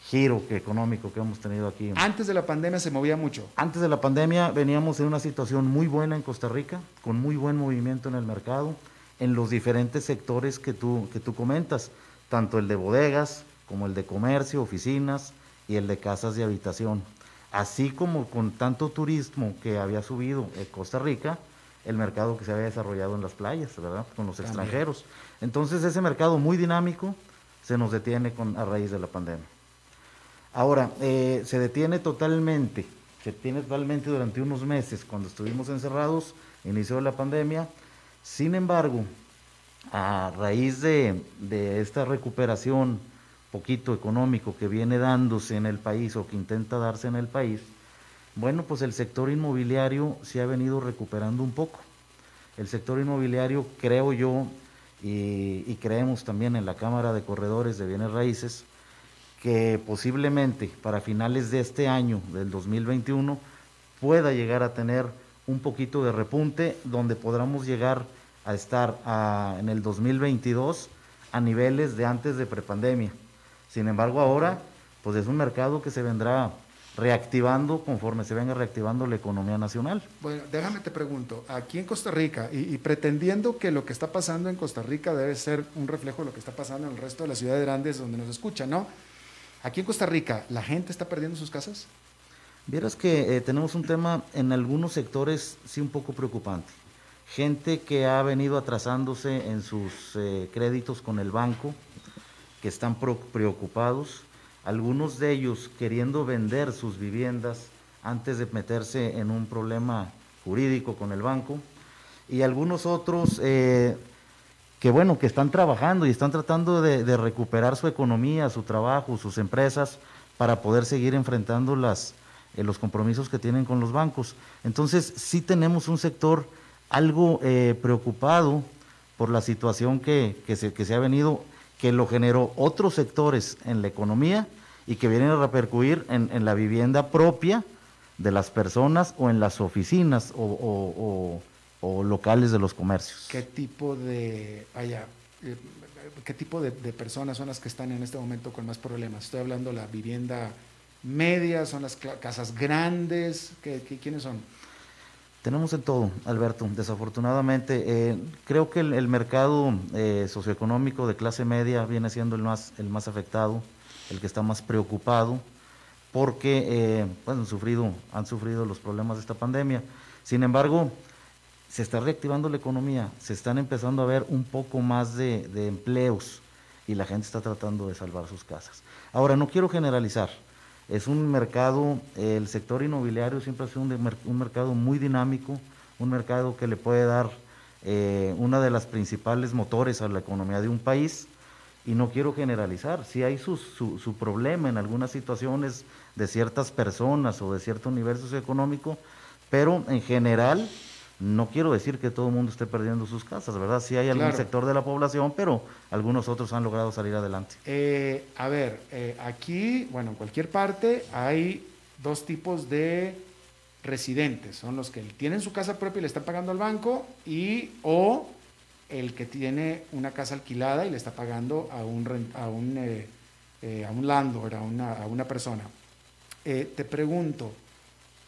giro económico que hemos tenido aquí. Antes de la pandemia se movía mucho. Antes de la pandemia veníamos en una situación muy buena en Costa Rica, con muy buen movimiento en el mercado, en los diferentes sectores que tú comentas, tanto el de bodegas, como el de comercio, oficinas, y el de casas de habitación. Así como con tanto turismo que había subido en Costa Rica, el mercado que se había desarrollado en las playas, ¿verdad?, con los extranjeros. Entonces, ese mercado muy dinámico se nos detiene a raíz de la pandemia. Ahora, se detiene totalmente durante unos meses, cuando estuvimos encerrados, inició la pandemia. Sin embargo, a raíz de esta recuperación poquito económico que viene dándose en el país o que intenta darse en el país, bueno, pues el sector inmobiliario se ha venido recuperando un poco. El sector inmobiliario, creo yo, y creemos también en la Cámara de Corredores de Bienes Raíces, que posiblemente para finales de este año, del 2021, pueda llegar a tener un poquito de repunte, donde podamos llegar a estar en el 2022 a niveles de antes de prepandemia. Sin embargo, ahora pues es un mercado que se vendrá reactivando conforme se venga reactivando la economía nacional. Bueno, déjame te pregunto, aquí en Costa Rica, y pretendiendo que lo que está pasando en Costa Rica debe ser un reflejo de lo que está pasando en el resto de las ciudades grandes donde nos escuchan, ¿no? Aquí en Costa Rica, ¿la gente está perdiendo sus casas? Vieras que tenemos un tema en algunos sectores sí un poco preocupante. Gente que ha venido atrasándose en sus créditos con el banco, que están preocupados. Algunos de ellos queriendo vender sus viviendas antes de meterse en un problema jurídico con el banco, y algunos otros que bueno, que están trabajando y están tratando de recuperar su economía, su trabajo, sus empresas, para poder seguir enfrentando los compromisos que tienen con los bancos. Entonces sí tenemos un sector algo preocupado por la situación que se ha venido, que lo generó otros sectores en la economía y que vienen a repercutir en la vivienda propia de las personas o en las oficinas o locales de los comercios. ¿Qué tipo de personas son las que están en este momento con más problemas? Estoy hablando de la vivienda media, son las casas grandes, ¿quiénes son? Tenemos en todo, Alberto, desafortunadamente. Creo que el mercado socioeconómico de clase media viene siendo el más afectado, el que está más preocupado, porque pues han sufrido los problemas de esta pandemia. Sin embargo, se está reactivando la economía, se están empezando a ver un poco más de empleos y la gente está tratando de salvar sus casas. Ahora, no quiero generalizar. Es un mercado, el sector inmobiliario siempre ha sido un mercado muy dinámico, un mercado que le puede dar una de las principales motores a la economía de un país, y no quiero generalizar. Si hay su problema en algunas situaciones de ciertas personas o de cierto nivel socioeconómico, pero en general no quiero decir que todo el mundo esté perdiendo sus casas, ¿verdad? Sí hay algún sector de la población, pero algunos otros han logrado salir adelante. Aquí, bueno, en cualquier parte hay dos tipos de residentes. Son los que tienen su casa propia y le están pagando al banco, o el que tiene una casa alquilada y le está pagando a un landlord, a una persona. Te pregunto,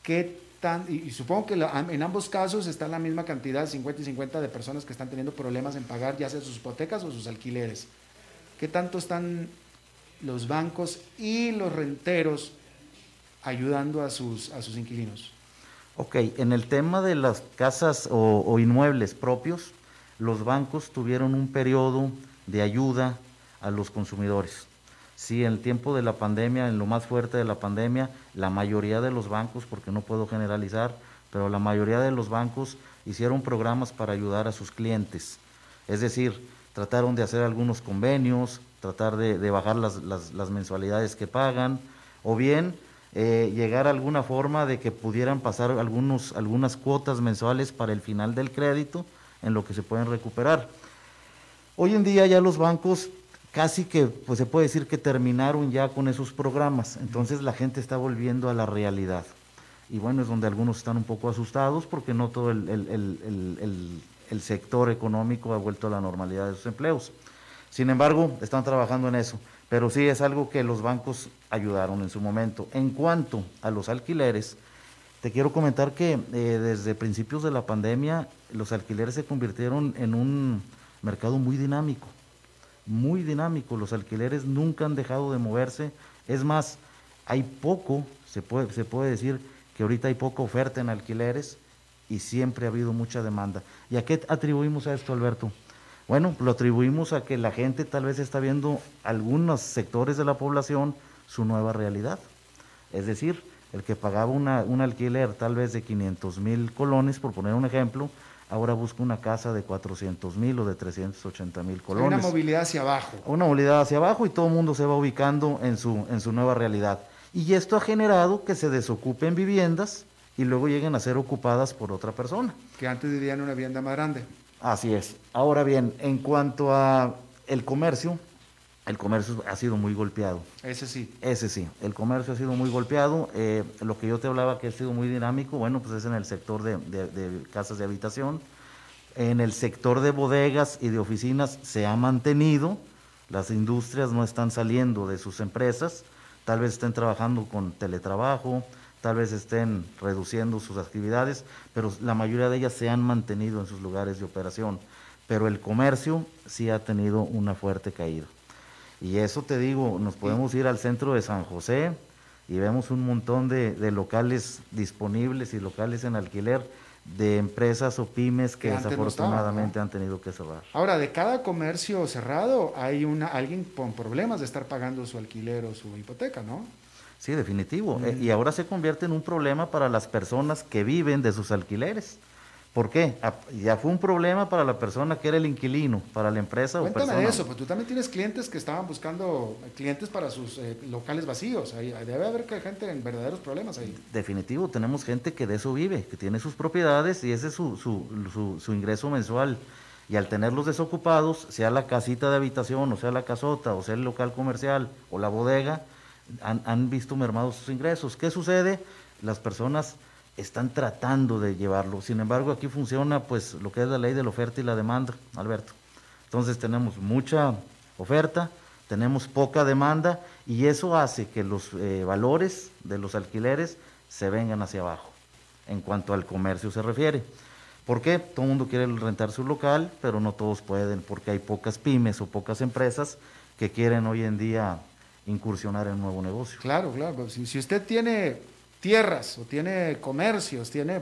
¿qué y supongo que en ambos casos está la misma cantidad, 50 y 50, de personas que están teniendo problemas en pagar ya sea sus hipotecas o sus alquileres? ¿Qué tanto están los bancos y los renteros ayudando a sus inquilinos? Ok, en el tema de las casas o inmuebles propios, los bancos tuvieron un periodo de ayuda a los consumidores. Sí, en el tiempo de la pandemia, en lo más fuerte de la pandemia, la mayoría de los bancos, porque no puedo generalizar, pero la mayoría de los bancos hicieron programas para ayudar a sus clientes. Es decir, trataron de hacer algunos convenios, tratar de bajar las mensualidades que pagan, o bien llegar a alguna forma de que pudieran pasar algunas cuotas mensuales para el final del crédito, en lo que se pueden recuperar. Hoy en día ya los bancos casi que, pues se puede decir que terminaron ya con esos programas. Entonces la gente está volviendo a la realidad. Y bueno, es donde algunos están un poco asustados porque no todo el sector económico ha vuelto a la normalidad de sus empleos. Sin embargo, están trabajando en eso. Pero sí es algo que los bancos ayudaron en su momento. En cuanto a los alquileres, te quiero comentar que desde principios de la pandemia los alquileres se convirtieron en un mercado muy dinámico. Muy dinámico, los alquileres nunca han dejado de moverse. Es más, hay poco, se puede decir que ahorita hay poca oferta en alquileres y siempre ha habido mucha demanda. ¿Y a qué atribuimos a esto, Alberto? Bueno, lo atribuimos a que la gente tal vez está viendo algunos sectores de la población su nueva realidad. Es decir, el que pagaba un alquiler tal vez de 500,000 colones, por poner un ejemplo, ahora busca una casa de 400,000 o de 380,000 colones. Una movilidad hacia abajo. Una movilidad hacia abajo y todo el mundo se va ubicando en su nueva realidad. Y esto ha generado que se desocupen viviendas y luego lleguen a ser ocupadas por otra persona. Que antes vivían una vivienda más grande. Así es. Ahora bien, en cuanto a el comercio ha sido muy golpeado. Ese sí. Ese sí, el comercio ha sido muy golpeado. Lo que yo te hablaba que ha sido muy dinámico, bueno, pues es en el sector de casas de habitación. En el sector de bodegas y de oficinas se ha mantenido. Las industrias no están saliendo de sus empresas. Tal vez estén trabajando con teletrabajo, tal vez estén reduciendo sus actividades, pero la mayoría de ellas se han mantenido en sus lugares de operación. Pero el comercio sí ha tenido una fuerte caída. Y eso te digo, nos podemos ir al centro de San José y vemos un montón de locales disponibles y locales en alquiler de empresas o pymes que desafortunadamente han tenido que cerrar. Ahora, de cada comercio cerrado hay alguien con problemas de estar pagando su alquiler o su hipoteca, ¿no? Sí, definitivo. Mm. Y ahora se convierte en un problema para las personas que viven de sus alquileres. ¿Por qué? Ya fue un problema para la persona que era el inquilino, para la empresa o persona. Cuéntame eso, pues tú también tienes clientes que estaban buscando clientes para sus locales vacíos. Ahí debe haber gente en verdaderos problemas ahí. Definitivo, tenemos gente que de eso vive, que tiene sus propiedades y ese es su ingreso mensual. Y al tenerlos desocupados, sea la casita de habitación, o sea la casota, o sea el local comercial, o la bodega, han visto mermados sus ingresos. ¿Qué sucede? Las personas están tratando de llevarlo. Sin embargo, aquí funciona pues lo que es la ley de la oferta y la demanda, Alberto. Entonces tenemos mucha oferta, tenemos poca demanda y eso hace que los valores de los alquileres se vengan hacia abajo, en cuanto al comercio se refiere. ¿Por qué? Todo el mundo quiere rentar su local, pero no todos pueden, porque hay pocas pymes o pocas empresas que quieren hoy en día incursionar en un nuevo negocio. Claro, claro. Si usted tiene tierras o tiene comercios, tiene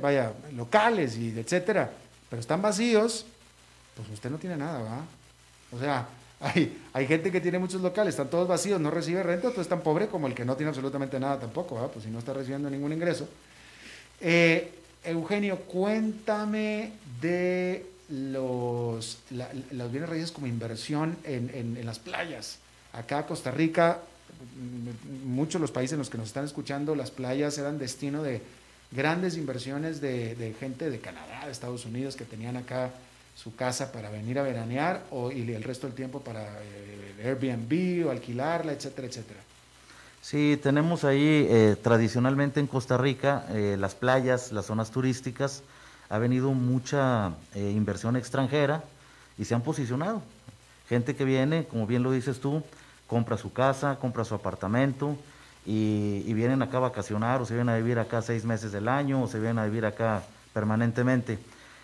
locales y etcétera, pero están vacíos, pues usted no tiene nada, ¿verdad? O sea, hay gente que tiene muchos locales, están todos vacíos, no recibe renta, entonces es tan pobre como el que no tiene absolutamente nada tampoco, ¿verdad? Pues si no está recibiendo ningún ingreso. Eugenio, cuéntame de los bienes raíces como inversión en las playas. Acá Costa Rica, muchos de los países en los que nos están escuchando, las playas eran destino de grandes inversiones de gente de Canadá, de Estados Unidos, que tenían acá su casa para venir a veranear y el resto del tiempo para Airbnb o alquilarla, etcétera, etcétera. Sí, tenemos ahí tradicionalmente en Costa Rica las playas, las zonas turísticas, ha venido mucha inversión extranjera y se han posicionado. Gente que viene, como bien lo dices tú, compra su casa, compra su apartamento y vienen acá a vacacionar o se vienen a vivir acá 6 meses del año o se vienen a vivir acá permanentemente.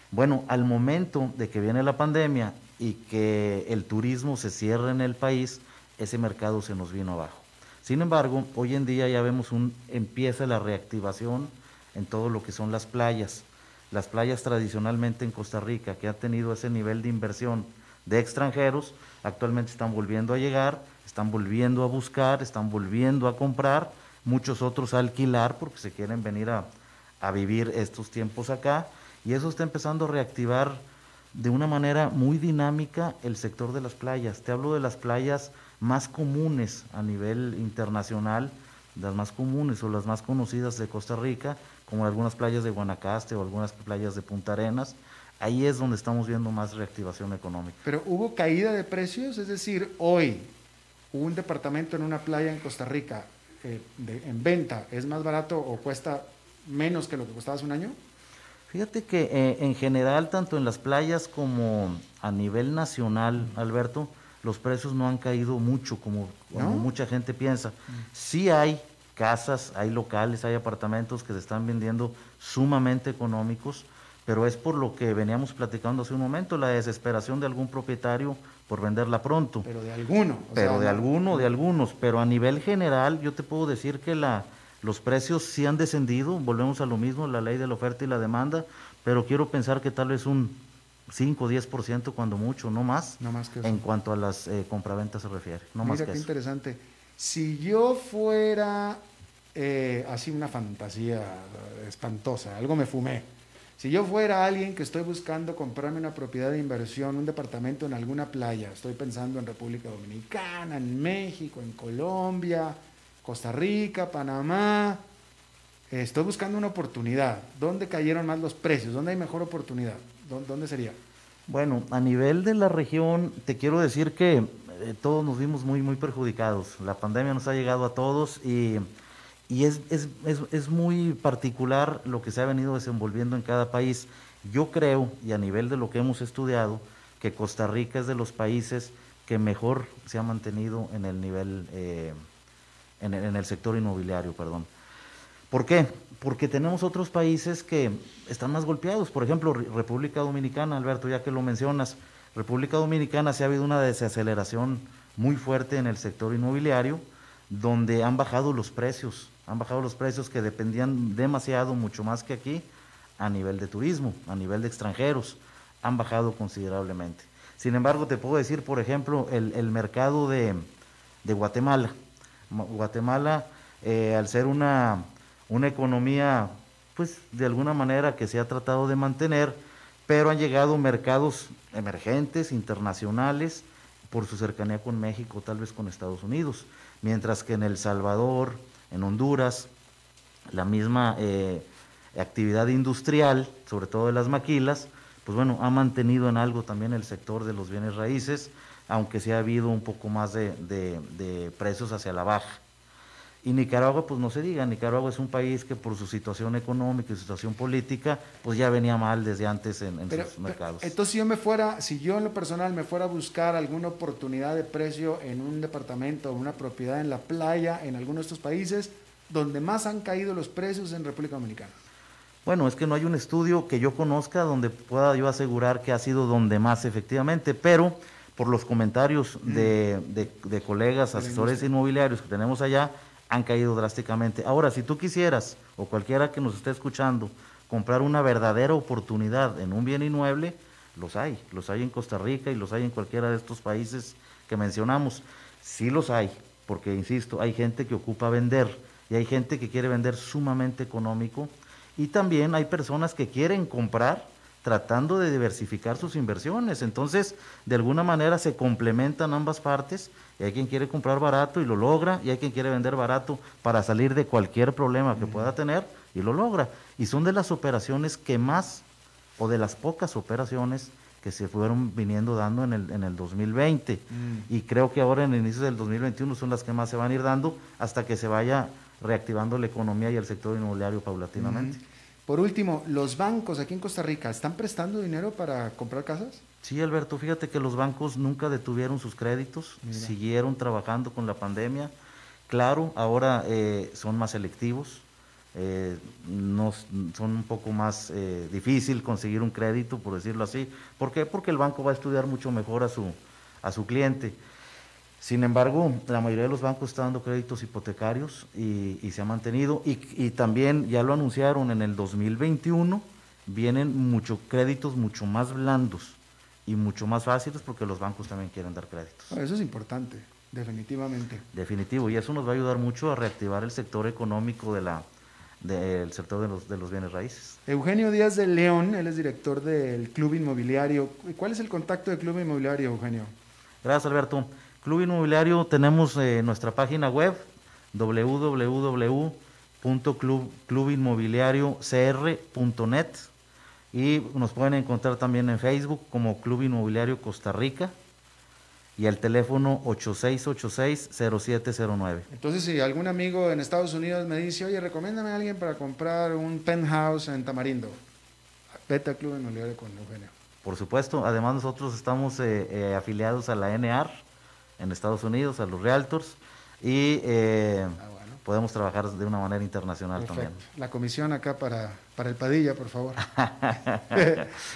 Bueno, al momento de que viene la pandemia y que el turismo se cierra en el país, ese mercado se nos vino abajo. Sin embargo, hoy en día ya vemos empieza la reactivación en todo lo que son las playas. Las playas tradicionalmente en Costa Rica, que ha tenido ese nivel de inversión de extranjeros, actualmente están volviendo a llegar, están volviendo a buscar, están volviendo a comprar, muchos otros a alquilar porque se quieren venir a vivir estos tiempos acá y eso está empezando a reactivar de una manera muy dinámica el sector de las playas. Te hablo de las playas más comunes a nivel internacional, las más comunes o las más conocidas de Costa Rica, como algunas playas de Guanacaste o algunas playas de Punta Arenas. Ahí es donde estamos viendo más reactivación económica. Pero hubo caída de precios, es decir, hoy un departamento en una playa en Costa Rica en venta es más barato o cuesta menos que lo que costaba hace un año. Fíjate que en general, tanto en las playas como a nivel nacional, Alberto, los precios no han caído mucho como mucha gente piensa. Sí hay casas, hay locales, hay apartamentos que se están vendiendo sumamente económicos, pero es por lo que veníamos platicando hace un momento, la desesperación de algún propietario por venderla pronto. Pero de alguno. De algunos, pero a nivel general yo te puedo decir que los precios sí han descendido, volvemos a lo mismo, la ley de la oferta y la demanda, pero quiero pensar que tal vez un 5 o 10% cuando mucho, no más, que eso. En cuanto a las compraventas se refiere. Mira qué interesante. Si yo fuera así una fantasía espantosa, algo me fumé, Si yo fuera alguien que estoy buscando comprarme una propiedad de inversión, un departamento en alguna playa, estoy pensando en República Dominicana, en México, en Colombia, Costa Rica, Panamá, estoy buscando una oportunidad. ¿Dónde cayeron más los precios? ¿Dónde hay mejor oportunidad? ¿Dónde sería? Bueno, a nivel de la región, te quiero decir que todos nos vimos muy, muy perjudicados. La pandemia nos ha llegado a todos y es muy particular lo que se ha venido desenvolviendo en cada país. Yo creo, y a nivel de lo que hemos estudiado, que Costa Rica es de los países que mejor se ha mantenido en el nivel, en el sector inmobiliario, perdón. ¿Por qué? Porque tenemos otros países que están más golpeados. Por ejemplo, República Dominicana, Alberto, ya que lo mencionas, República Dominicana sí ha habido una desaceleración muy fuerte en el sector inmobiliario, donde han bajado los precios. Han bajado los precios que dependían demasiado, mucho más que aquí, a nivel de turismo, a nivel de extranjeros. Han bajado considerablemente. Sin embargo, te puedo decir, por ejemplo, el mercado de Guatemala. Guatemala, al ser una economía, pues de alguna manera que se ha tratado de mantener, pero han llegado mercados emergentes, internacionales, por su cercanía con México, tal vez con Estados Unidos, mientras que en El Salvador, en Honduras, la misma actividad industrial, sobre todo de las maquilas, pues bueno, ha mantenido en algo también el sector de los bienes raíces, aunque sí ha habido un poco más de precios hacia la baja. Y Nicaragua, pues no se diga, Nicaragua es un país que por su situación económica y su situación política, pues ya venía mal desde antes en sus mercados. Entonces, si yo en lo personal me fuera a buscar alguna oportunidad de precio en un departamento o una propiedad en la playa, en alguno de estos países, donde más han caído los precios en República Dominicana. Bueno, es que no hay un estudio que yo conozca donde pueda yo asegurar que ha sido donde más efectivamente, pero por los comentarios de colegas, asesores inmobiliarios que tenemos allá, han caído drásticamente. Ahora, si tú quisieras, o cualquiera que nos esté escuchando, comprar una verdadera oportunidad en un bien inmueble, los hay en Costa Rica y los hay en cualquiera de estos países que mencionamos. Sí los hay, porque insisto, hay gente que ocupa vender y hay gente que quiere vender sumamente económico y también hay personas que quieren comprar tratando de diversificar sus inversiones. Entonces, de alguna manera se complementan ambas partes. Y hay quien quiere comprar barato y lo logra, y hay quien quiere vender barato para salir de cualquier problema que pueda tener y lo logra. Y son de las operaciones que más, o de las pocas operaciones que se fueron viniendo dando en el 2020. Y creo que ahora en el inicio del 2021 son las que más se van a ir dando hasta que se vaya reactivando la economía y el sector inmobiliario paulatinamente. Por último, ¿los bancos aquí en Costa Rica están prestando dinero para comprar casas? Sí, Alberto, fíjate que los bancos nunca detuvieron sus créditos, siguieron trabajando con la pandemia. Claro, ahora son más selectivos, son un poco más difícil conseguir un crédito, por decirlo así. ¿Por qué? Porque el banco va a estudiar mucho mejor a su cliente. Sin embargo, la mayoría de los bancos están dando créditos hipotecarios y se ha mantenido. Y también, ya lo anunciaron, en el 2021 vienen créditos mucho más blandos y mucho más fáciles porque los bancos también quieren dar créditos. Eso es importante, definitivamente. Definitivo, y eso nos va a ayudar mucho a reactivar el sector económico del sector de los bienes raíces. Eugenio Díaz de León, él es director del Club Inmobiliario. ¿Cuál es el contacto del Club Inmobiliario, Eugenio? Gracias, Alberto. Club Inmobiliario, tenemos nuestra página web, www.clubinmobiliariocr.net. Y nos pueden encontrar también en Facebook como Club Inmobiliario Costa Rica y el teléfono 8686-0709. Entonces, si algún amigo en Estados Unidos me dice, oye, recomiéndame a alguien para comprar un penthouse en Tamarindo, vete al Club Inmobiliario con Eugenio. Por supuesto, además nosotros estamos afiliados a la NAR en Estados Unidos, a los Realtors, y podemos trabajar de una manera internacional. Perfecto. También. La comisión acá para el Padilla, por favor.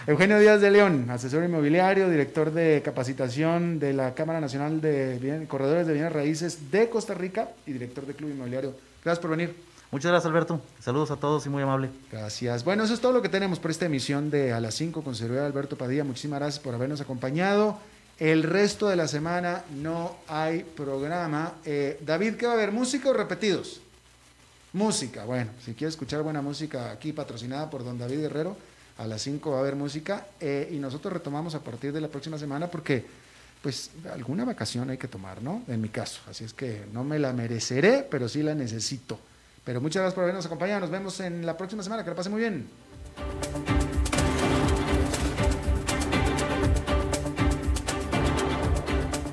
Eugenio Díaz de León, asesor inmobiliario, director de capacitación de la Cámara Nacional de Corredores de Bienes Raíces de Costa Rica y director de Club Inmobiliario. Gracias por venir. Muchas gracias, Alberto. Saludos a todos y muy amable. Gracias. Bueno, eso es todo lo que tenemos por esta emisión de A las 5 con Seguridad Alberto Padilla. Muchísimas gracias por habernos acompañado. El resto de la semana no hay programa. David, ¿qué va a haber? ¿Música o repetidos? Música. Bueno, si quieres escuchar buena música aquí patrocinada por don David Guerrero, a las 5 va a haber música, y nosotros retomamos a partir de la próxima semana porque pues alguna vacación hay que tomar, ¿no? En mi caso, así es que no me la mereceré, pero sí la necesito. Pero muchas gracias por habernos acompañado, nos vemos en la próxima semana, que la pase muy bien.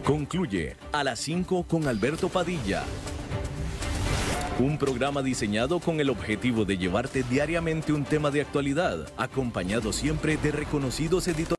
Concluye A las 5 con Alberto Padilla. Un programa diseñado con el objetivo de llevarte diariamente un tema de actualidad, acompañado siempre de reconocidos editores.